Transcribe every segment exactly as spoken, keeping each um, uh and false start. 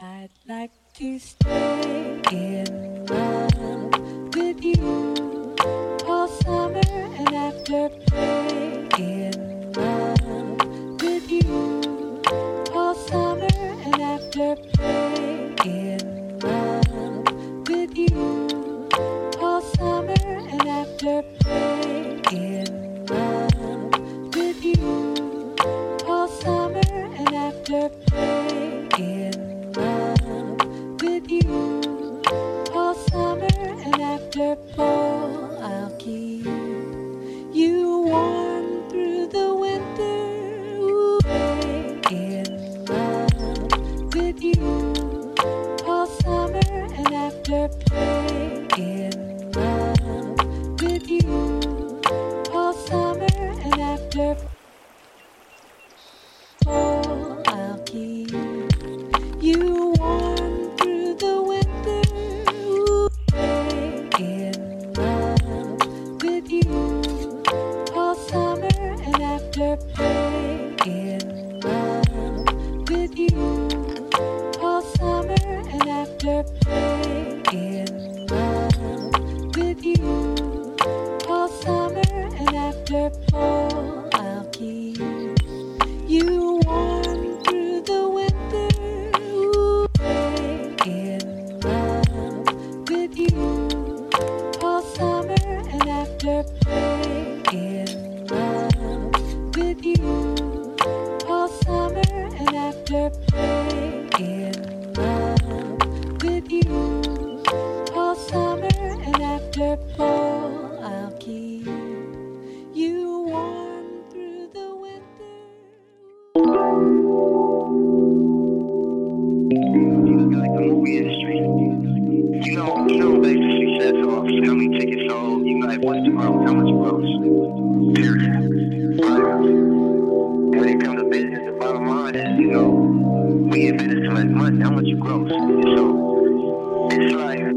I'd like to stay in love with you all summer and after play in love with you all summer and after play in love with you all summer and after play in love with you all summer and after play in you all summer and after fall, I'll keep you warm through the winter. Ooh, in love with you all summer and after play in love with you all summer and after fall, I'll keep you warm. Play in love with you all summer and after play in love with you all summer and after fall, I'll keep you warm through the winter. Ooh, play in love with you all summer and after play in love with you all summer and after play in love with you all summer and after fall, I'll keep you warm through the winter. Like the movie industry, you know, you know, based on success off how many tickets sold, you might what's the gross, how much gross, period. When it comes to business, the bottom line is, you know, we invested so much money, how much you gross. So it's like we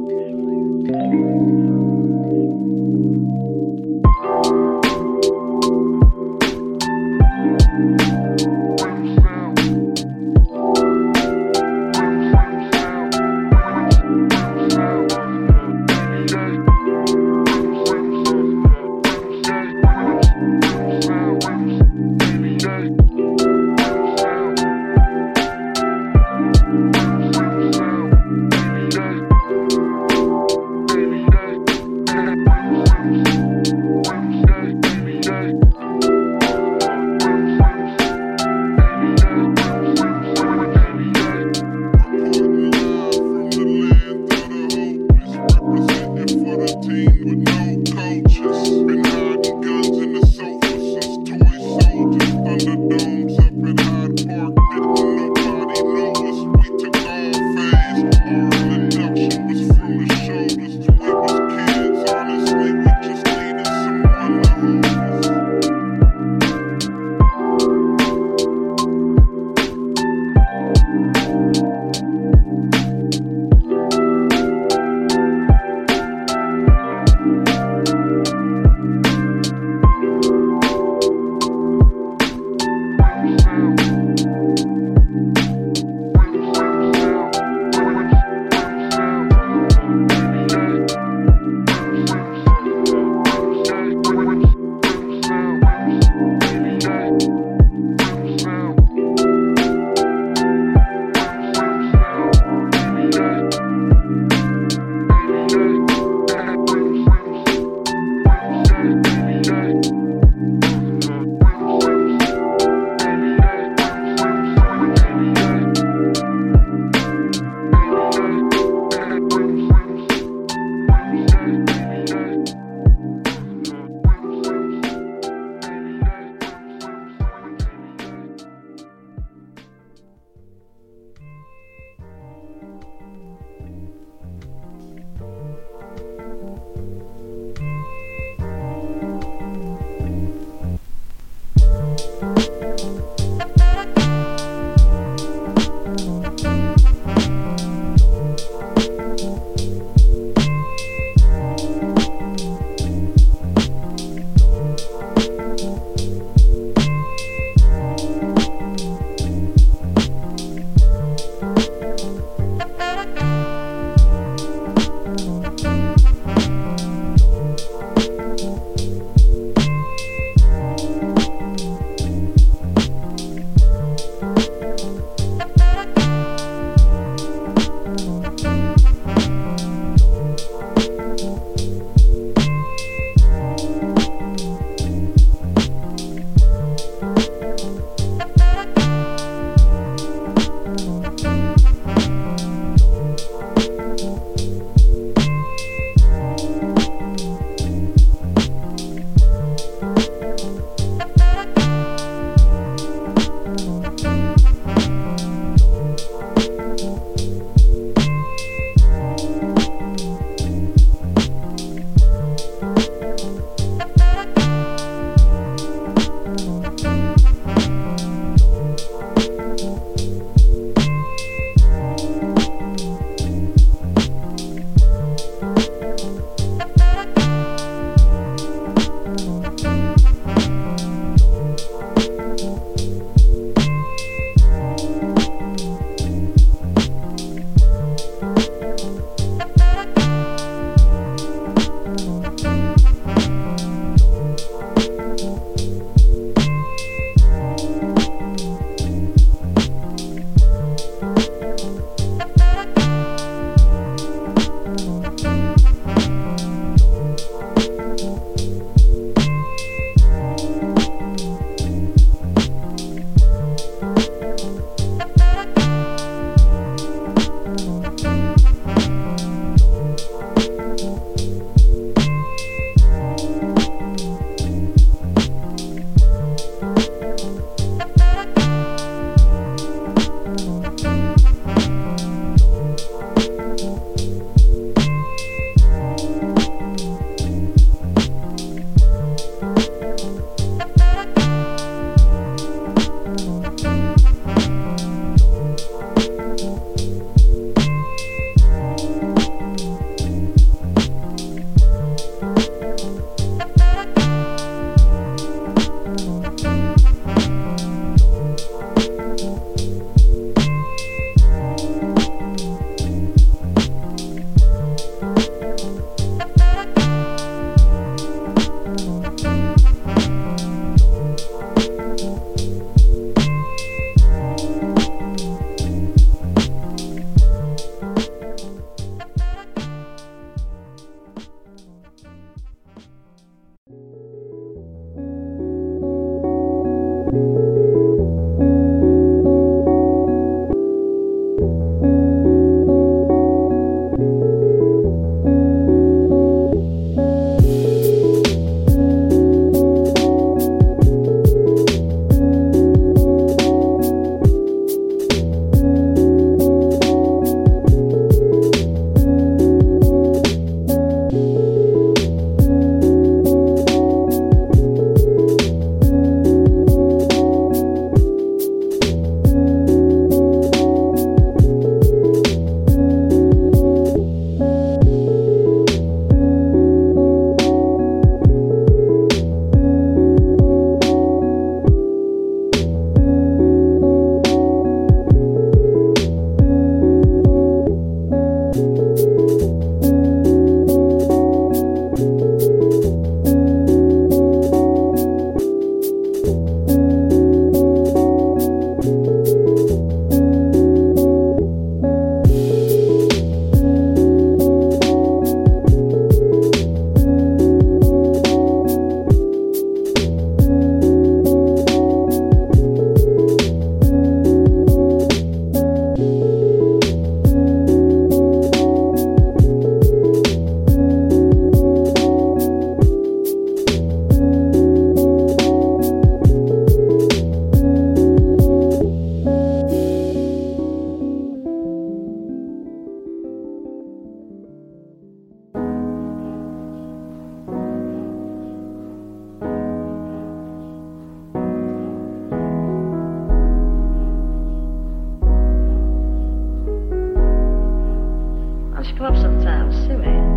problems are ensuing.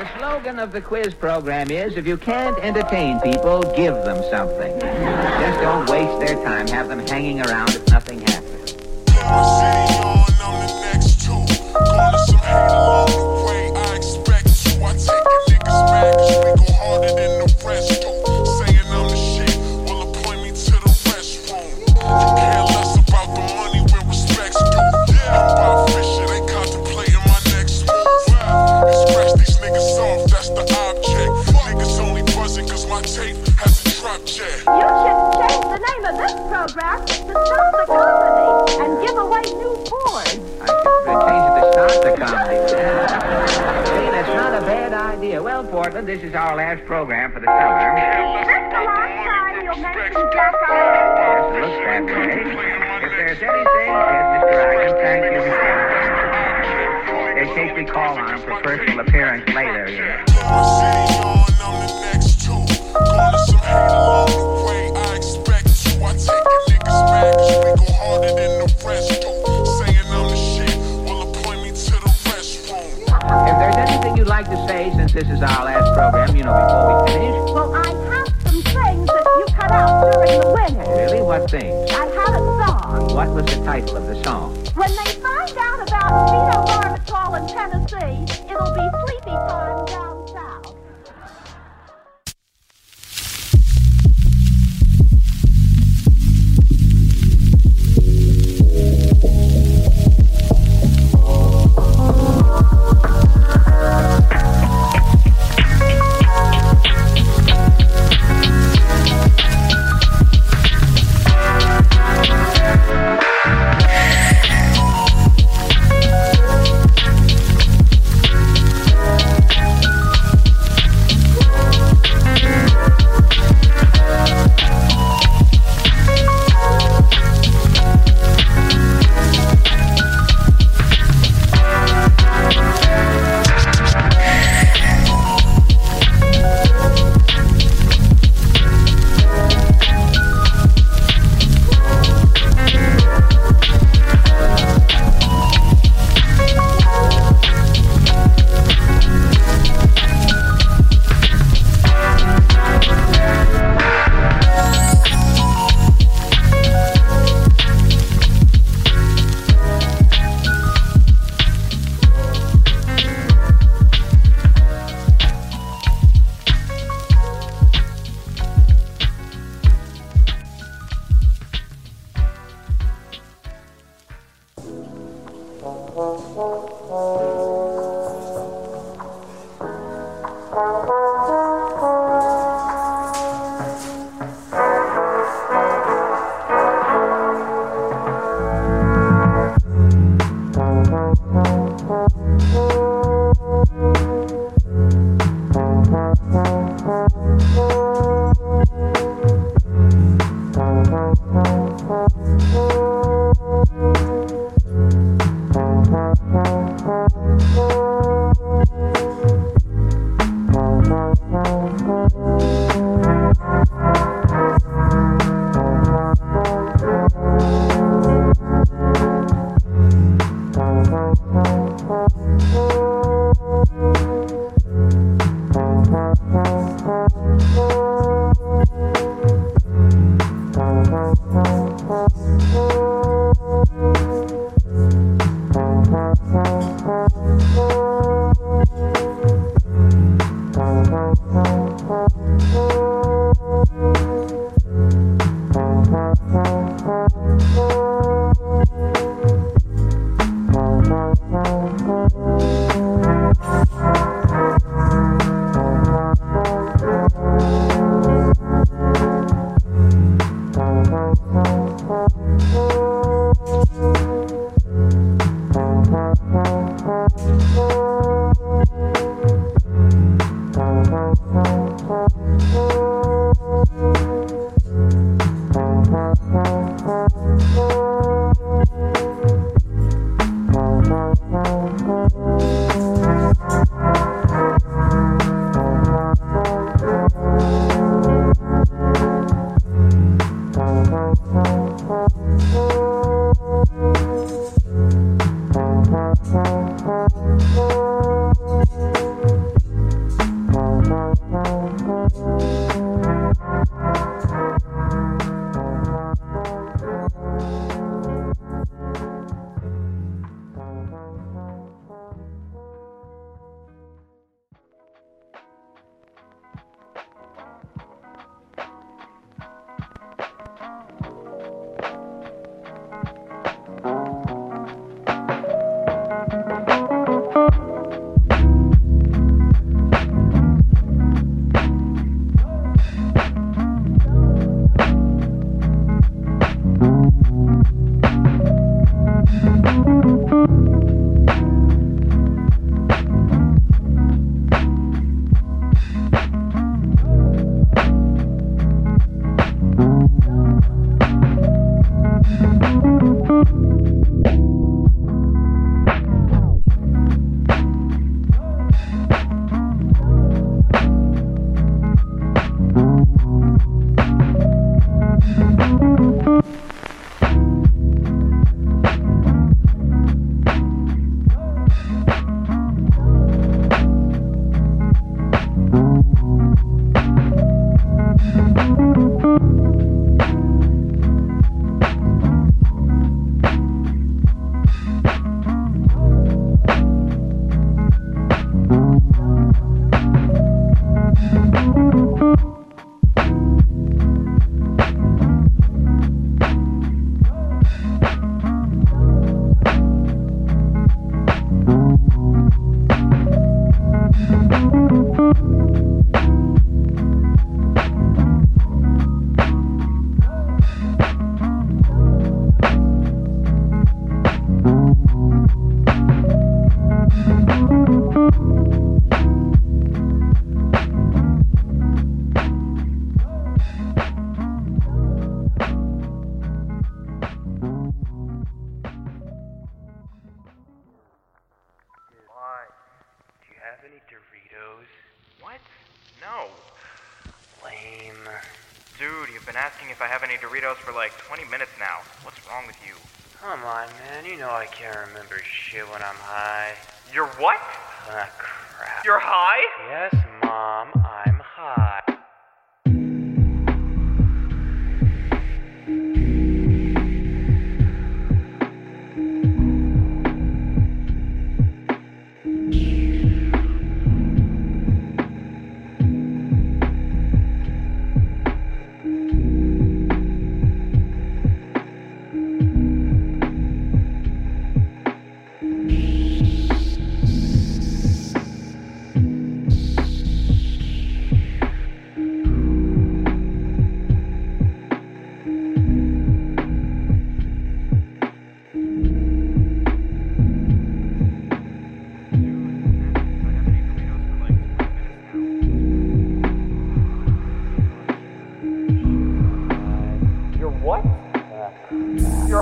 The slogan of the quiz program is, if you can't entertain people, give them something. Just don't waste their time. Have them hanging around if nothing happens. Portland, this is our last program for the summer. That's the last time you'll mention Jack Ireland. Yes, it looks that way. If there's anything, as Mister Ireland, thank you for They take me call on him for personal appearance later. Yeah. I expect you. I take the niggas back. We go harder than the rest do. Saying I'm the shit will appoint me to the restroom. If there's anything you'd like to say, since this is our last program, you know, before we finish. Well, I have some things that you cut out during the winter. Really? What things? I had a song. What was the title of the song? When they find out about Peter Bernthal in Tennessee, it'll be sleepy time down.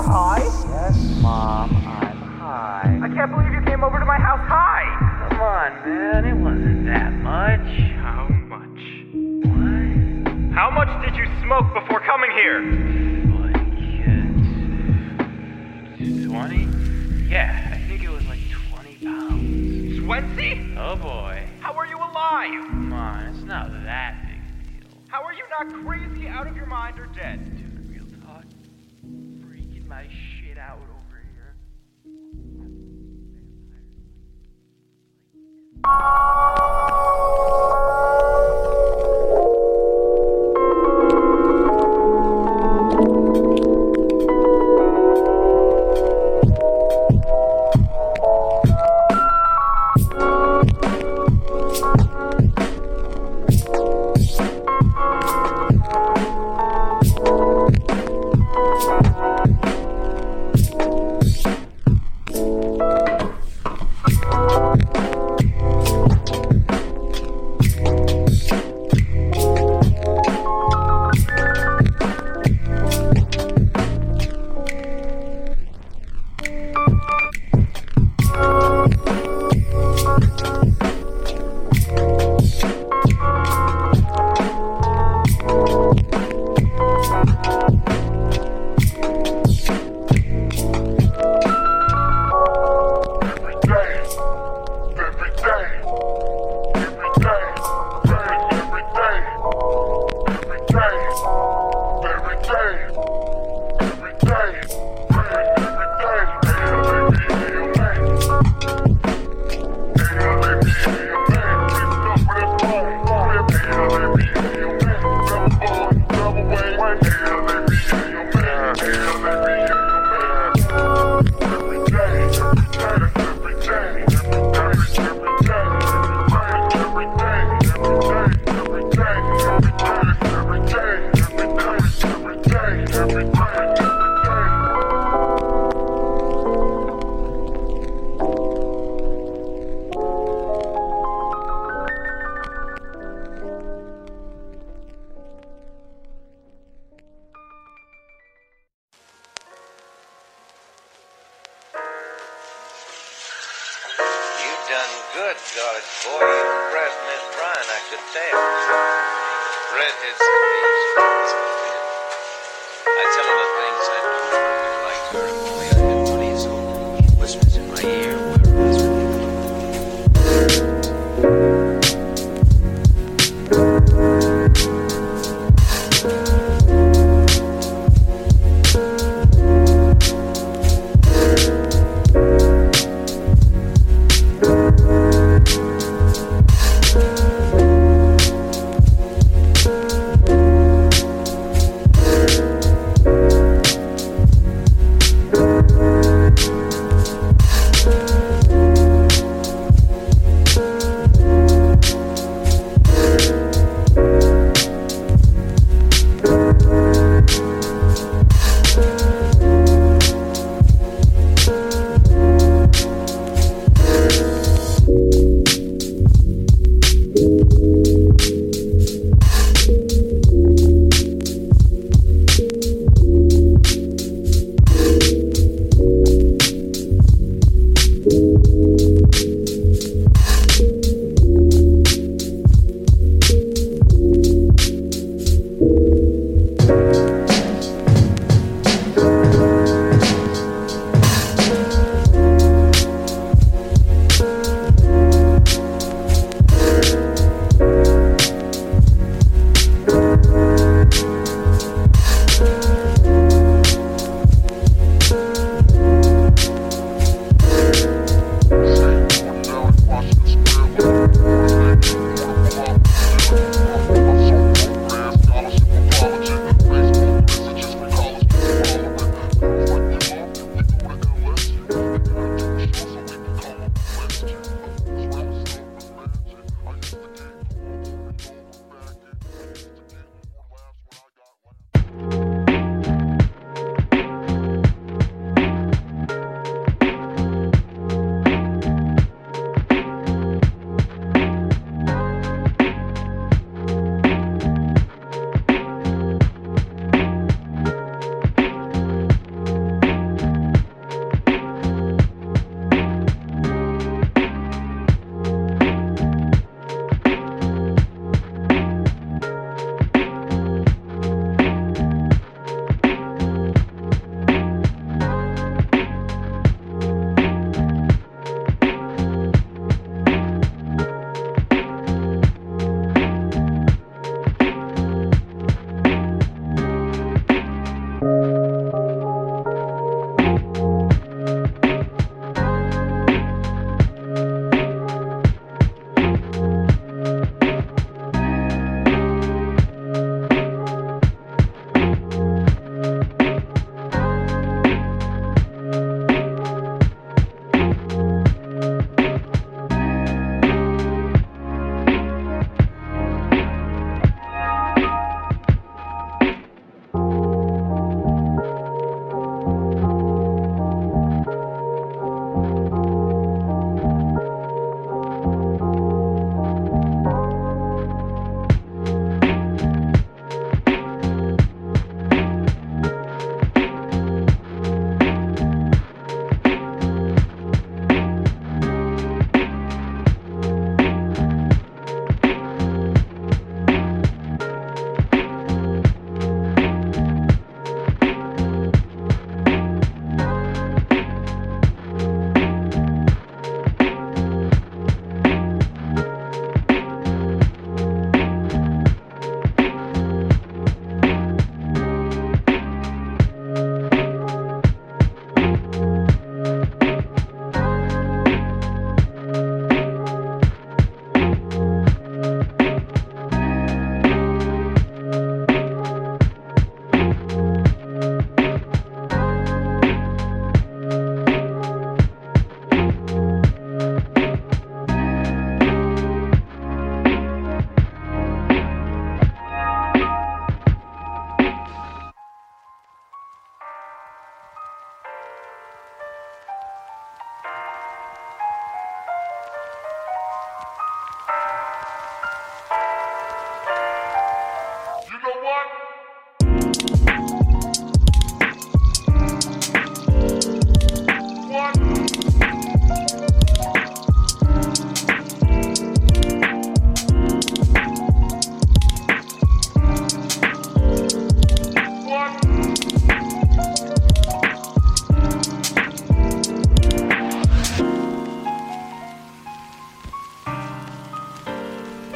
high? Yes, Mom, I'm high. I can't believe you came over to my house high! Come on, man, it wasn't that much. How much? What? How much did you smoke before coming here? Like, uh, twenty? Yeah, I think it was like twenty pounds. twenty? Oh boy. How are you alive? Come on, it's not that big a deal. How are you not crazy, out of your mind, or dead? Dude, real talk, freaking my shit out over here. Thank you.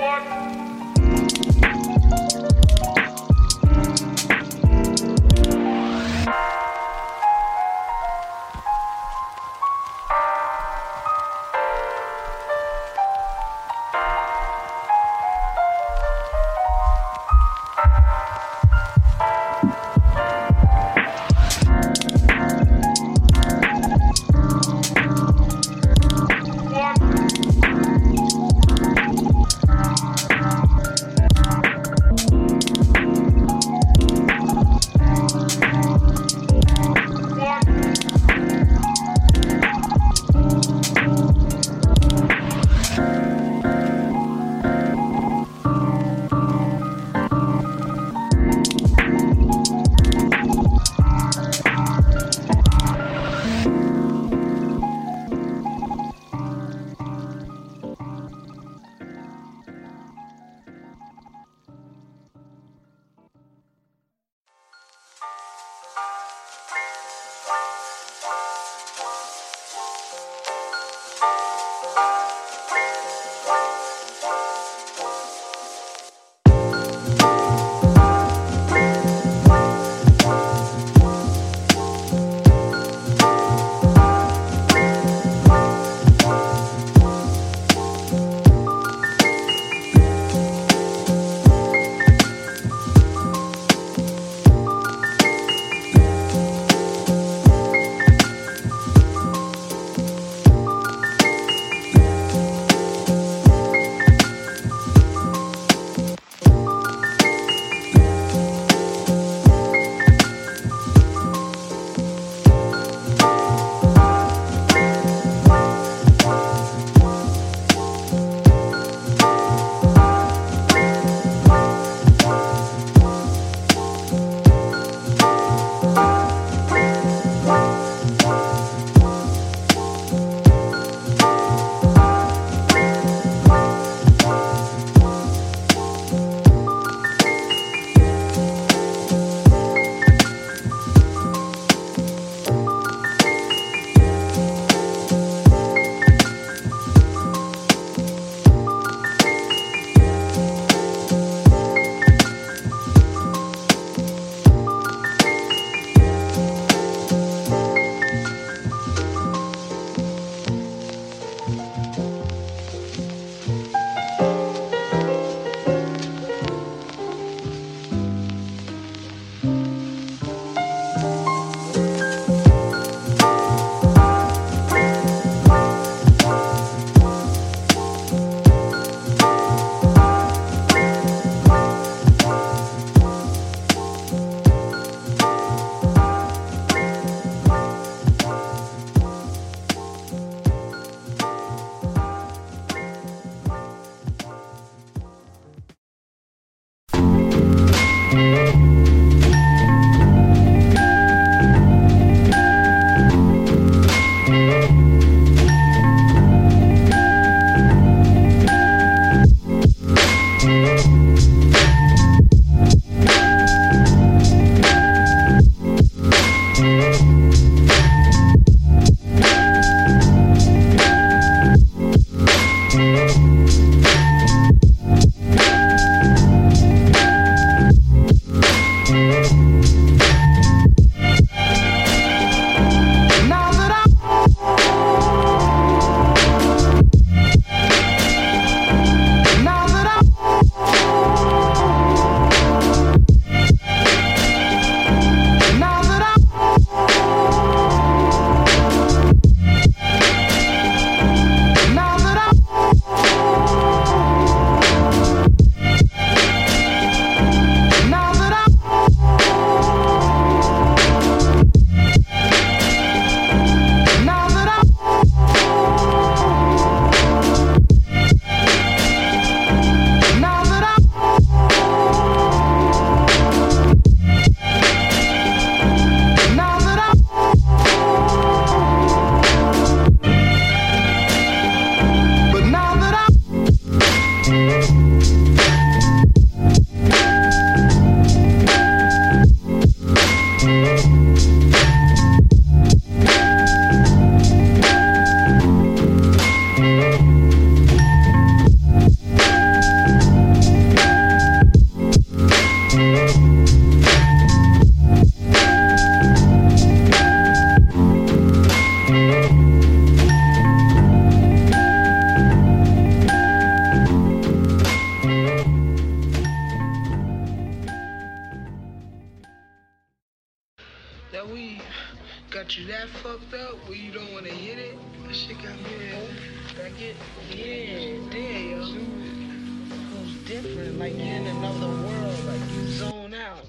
Oh, got you that fucked up where you don't want to hit it? That shit got me that get yeah, damn, yo. It was different, like you're in another world, like you zone out.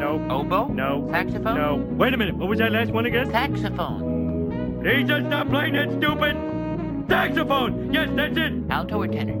No. Oboe? No. Saxophone? No. Wait a minute, what was that last one again? Saxophone. Jesus, stop playing that stupid saxophone! Yes, that's it! Alto or tenor?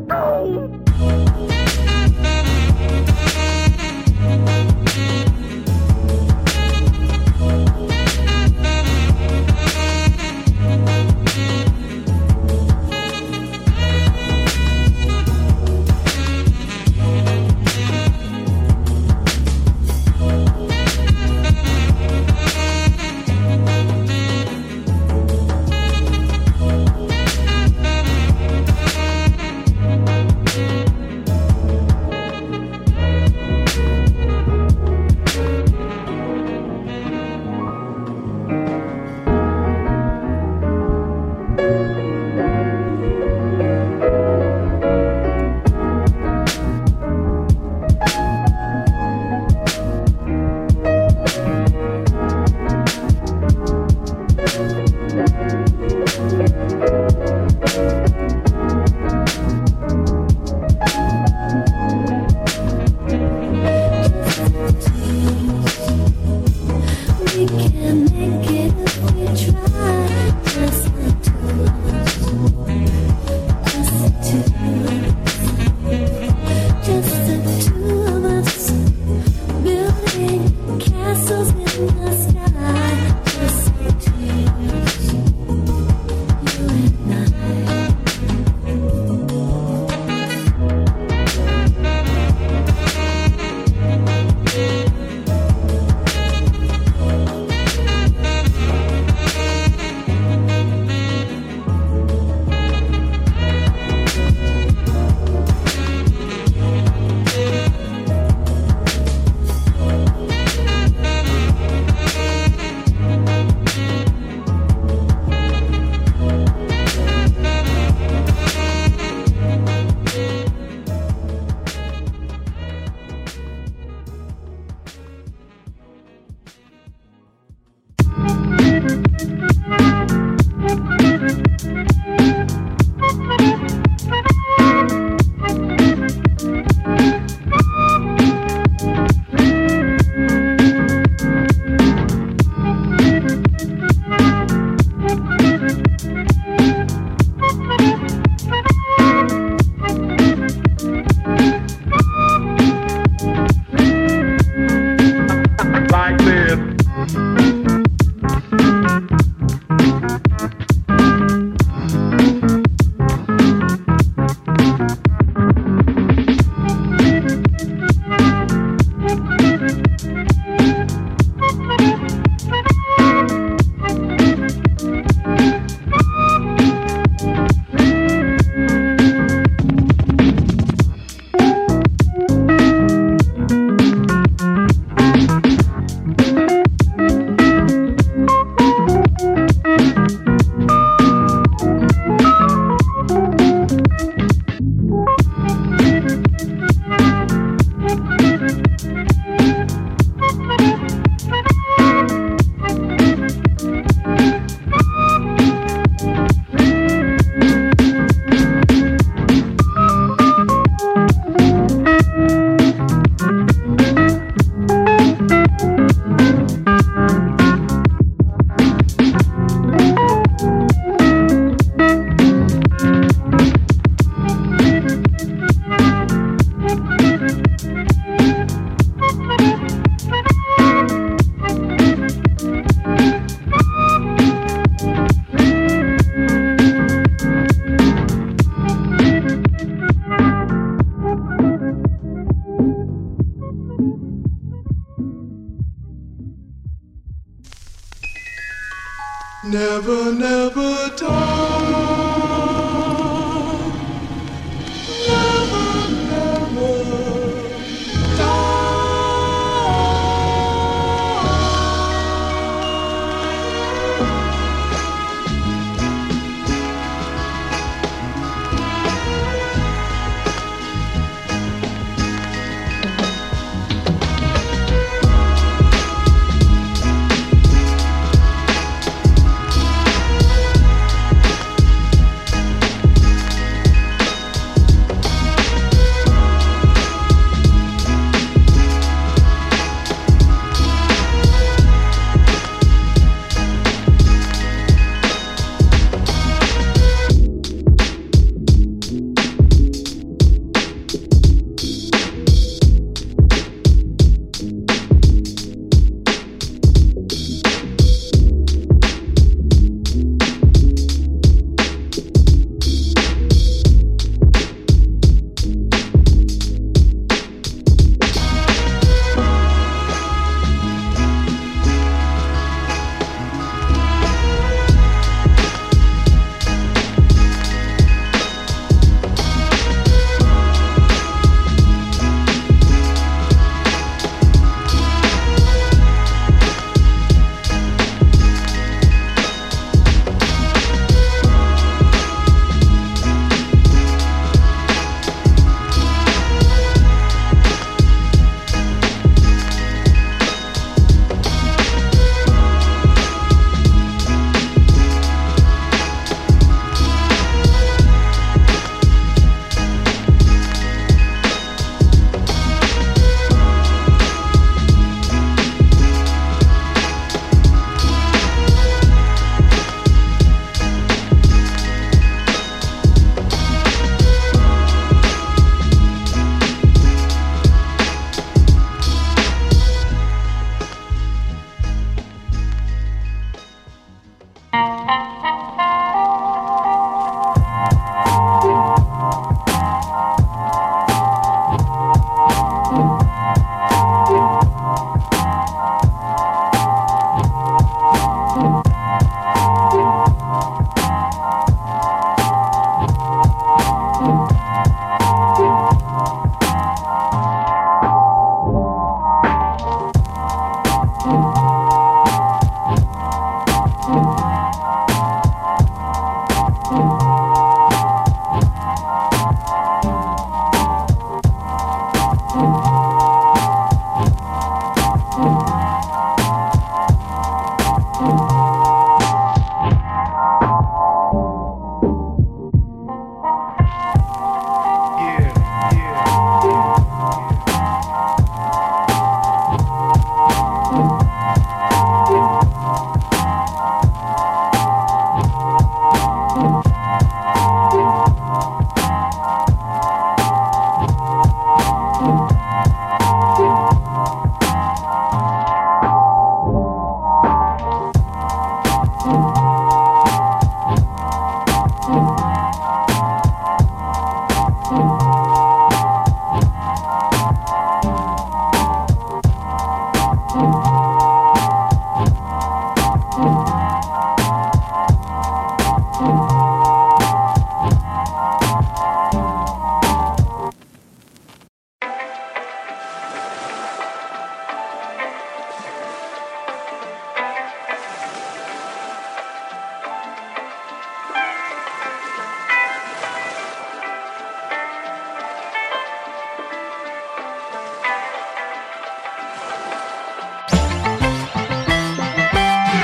Never, never die. Never, never die.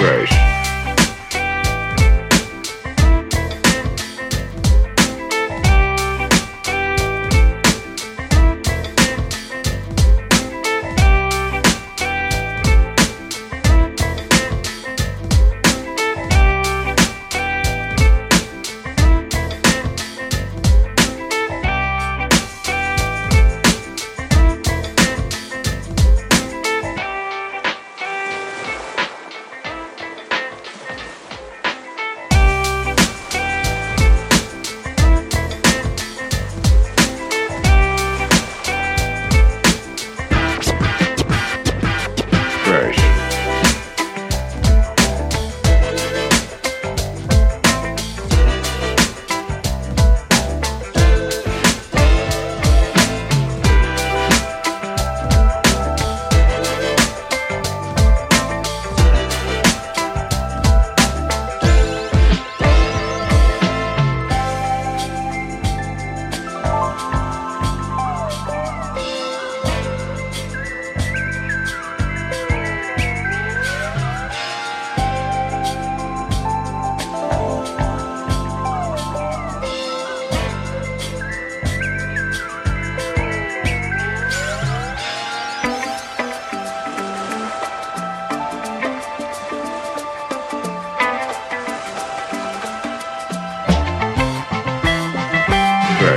crash.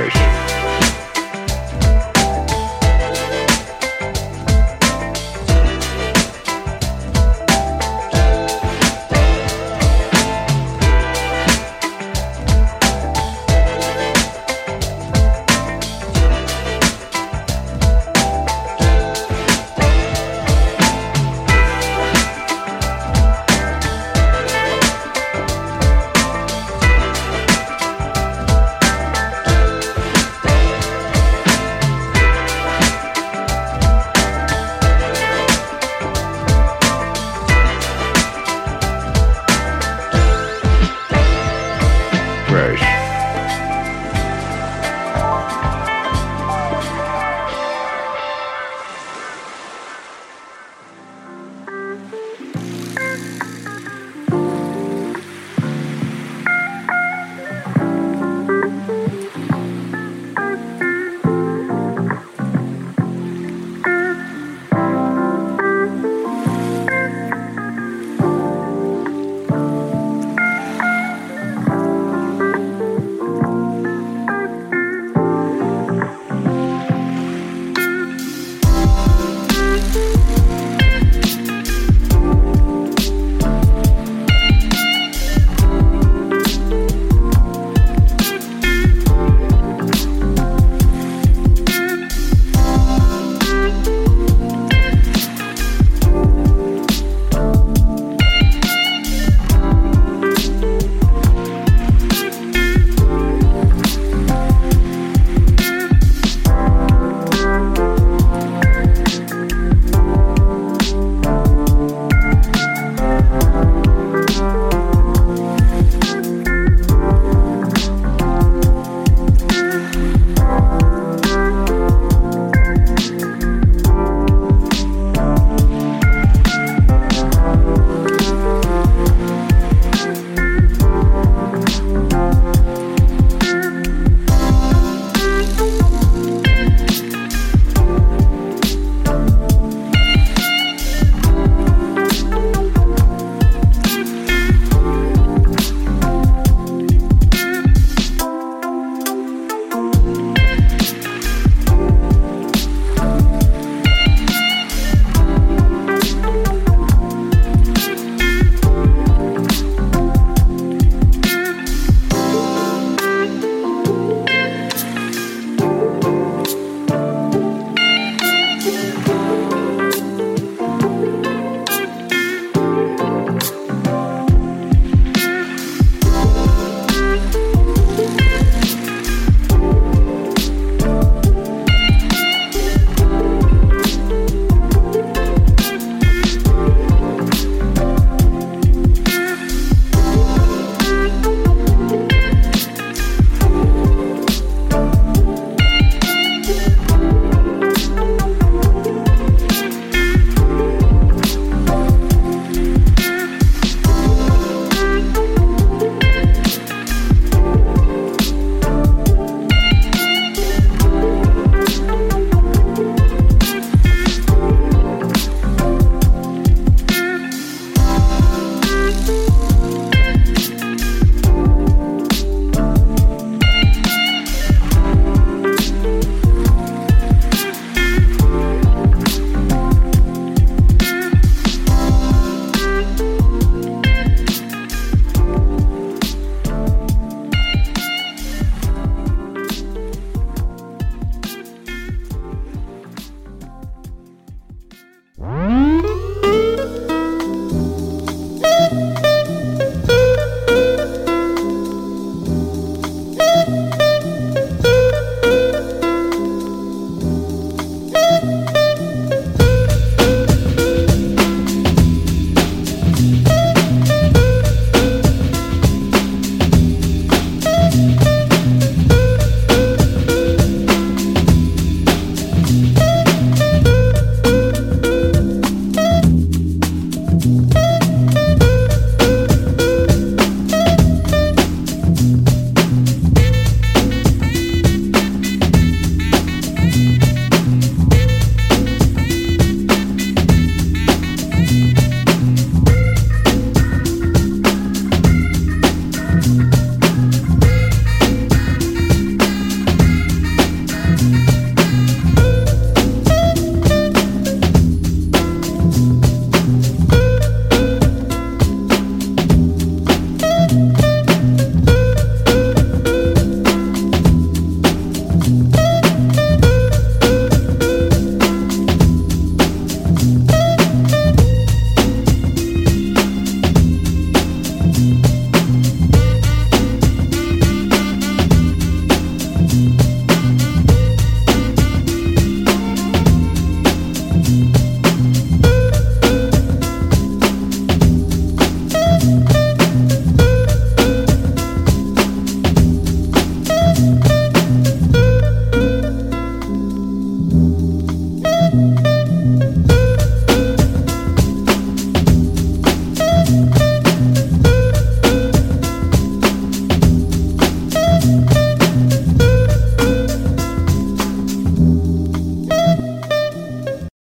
Right.